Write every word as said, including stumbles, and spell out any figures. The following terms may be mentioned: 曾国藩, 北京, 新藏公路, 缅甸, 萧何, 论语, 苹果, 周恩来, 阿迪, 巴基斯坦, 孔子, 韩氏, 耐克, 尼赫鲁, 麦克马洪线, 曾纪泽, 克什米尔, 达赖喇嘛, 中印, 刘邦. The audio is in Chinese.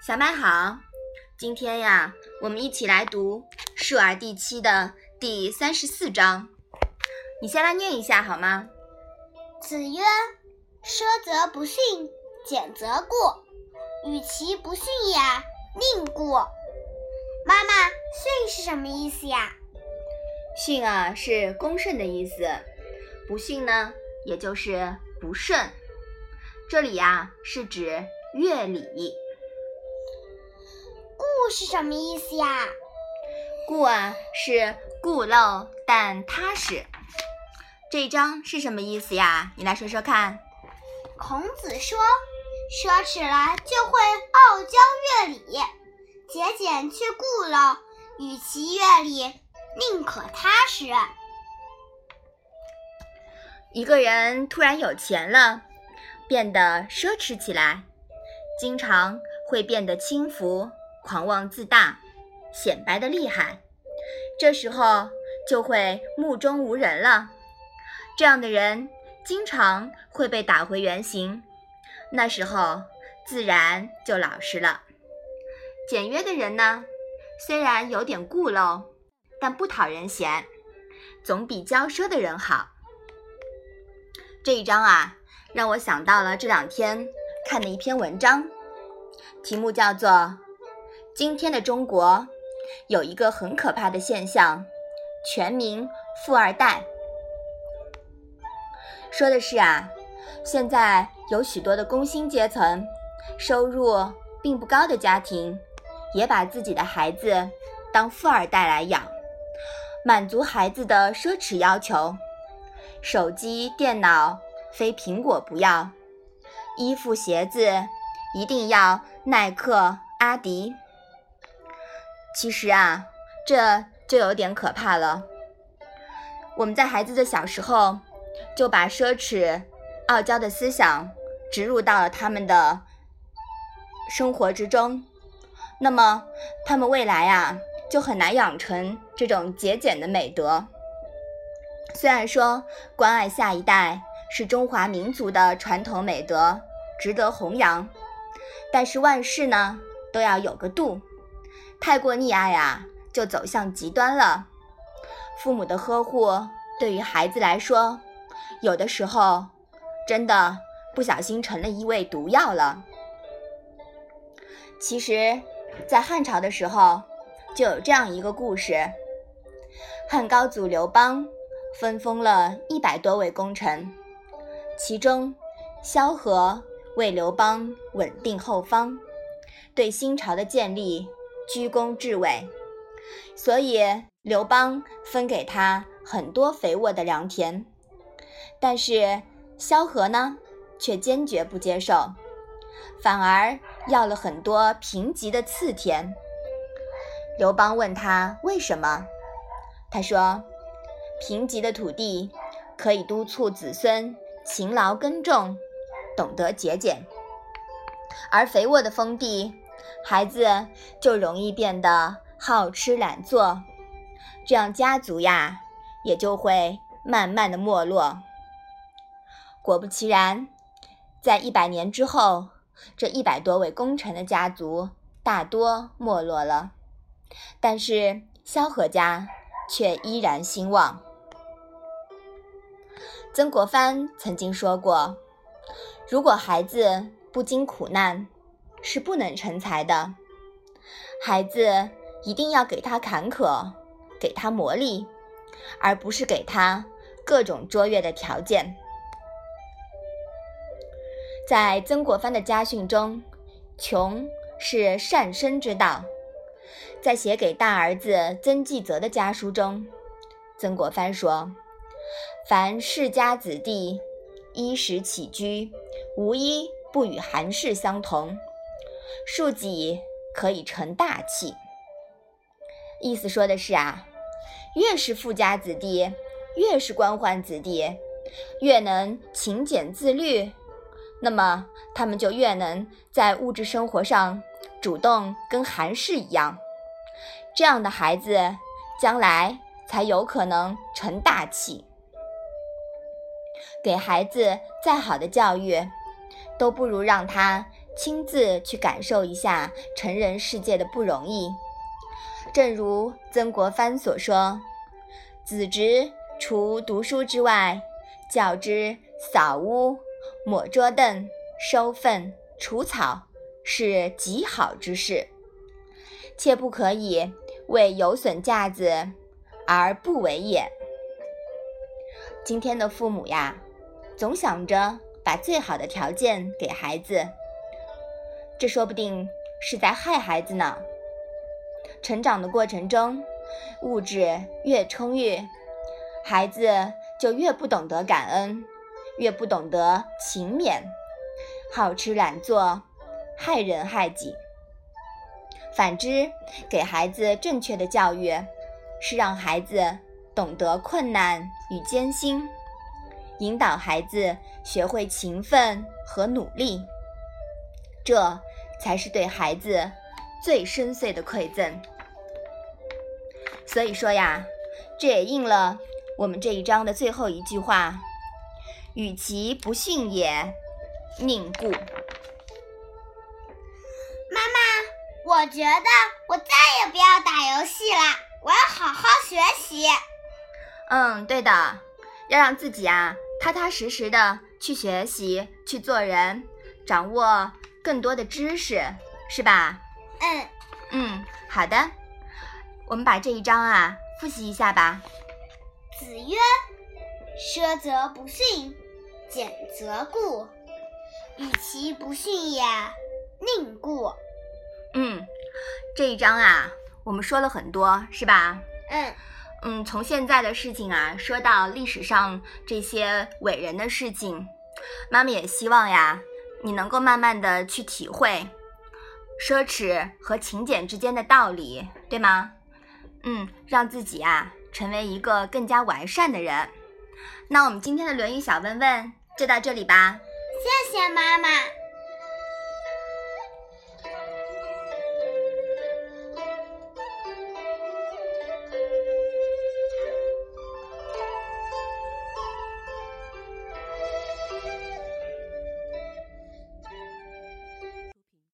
小麦好，今天呀，我们一起来读述而第七的第三十四章。你先来念一下好吗？子曰：奢则不逊，俭则固。与其不逊也，宁固。妈妈，逊是什么意思呀？逊啊，是恭顺的意思。不逊呢，也就是不顺。这里啊，是指乐理。固是什么意思呀？固啊，是固陋但踏实。这一章是什么意思呀？你来说说看。孔子说，奢侈了就会傲娇乐理，节俭却固陋，与其乐理，宁可踏实。一个人突然有钱了，变得奢侈起来，经常会变得轻浮、狂妄自大，显摆的厉害，这时候就会目中无人了。这样的人经常会被打回原形，那时候自然就老实了。简约的人呢，虽然有点固陋，但不讨人嫌，总比骄奢的人好。这一章啊，让我想到了这两天看的一篇文章，题目叫做今天的中国有一个很可怕的现象，全民富二代。说的是啊，现在有许多的工薪阶层，收入并不高的家庭，也把自己的孩子当富二代来养，满足孩子的奢侈要求，手机、电脑非苹果不要，衣服、鞋子一定要耐克、阿迪。其实啊，这就有点可怕了。我们在孩子的小时候，就把奢侈、傲娇的思想植入到了他们的生活之中，那么他们未来啊，就很难养成这种节俭的美德。虽然说关爱下一代是中华民族的传统美德，值得弘扬，但是万事呢，都要有个度。太过溺爱啊，就走向极端了。父母的呵护对于孩子来说，有的时候真的不小心成了一味毒药了。其实在汉朝的时候，就有这样一个故事。汉高祖刘邦分封了一百多位功臣，其中萧何为刘邦稳定后方，对新朝的建立居功至伟，所以刘邦分给他很多肥沃的良田。但是萧何呢，却坚决不接受，反而要了很多贫瘠的次田。刘邦问他为什么，他说，贫瘠的土地可以督促子孙勤劳耕种，懂得节俭，而肥沃的封地，孩子就容易变得好吃懒做，这样家族呀，也就会慢慢的没落。果不其然，在一百年之后，这一百多位功臣的家族大多没落了，但是萧何家却依然兴旺。曾国藩曾经说过，如果孩子不经苦难，是不能成才的。孩子一定要给他坎坷，给他磨砺，而不是给他各种卓越的条件。在曾国藩的家训中，穷是善生之道。在写给大儿子曾纪泽的家书中，曾国藩说，凡世家子弟，衣食起居，无一不与韩氏相同，庶几可以成大器。意思说的是啊，越是富家子弟，越是官宦子弟，越能勤俭自律，那么他们就越能在物质生活上主动跟韩氏一样，这样的孩子将来才有可能成大器。给孩子再好的教育，都不如让他亲自去感受一下成人世界的不容易。正如曾国藩所说，子侄除读书之外，教之扫屋、抹桌凳、收粪、除草，是极好之事，切不可以为有损架子而不为也。今天的父母呀，总想着把最好的条件给孩子，这说不定是在害孩子呢。成长的过程中，物质越充裕，孩子就越不懂得感恩，越不懂得勤勉，好吃懒做，害人害己。反之，给孩子正确的教育，是让孩子懂得困难与艰辛，引导孩子学会勤奋和努力，这才是对孩子最深邃的馈赠。所以说呀，这也应了我们这一章的最后一句话，与其不训也，宁故。妈妈，我觉得我再也不要打游戏了，我要好好学习。嗯，对的，要让自己啊踏踏实实的去学习，去做人，掌握更多的知识，是吧？嗯嗯，好的，我们把这一章啊复习一下吧。子曰：奢则不逊，俭则固，与其不逊也，宁故。嗯，这一章啊我们说了很多，是吧？嗯嗯，从现在的事情啊说到历史上这些伟人的事情，妈妈也希望呀你能够慢慢的去体会奢侈和勤俭之间的道理，对吗？嗯，让自己啊成为一个更加完善的人。那我们今天的《论语》小问问就到这里吧。谢谢妈妈。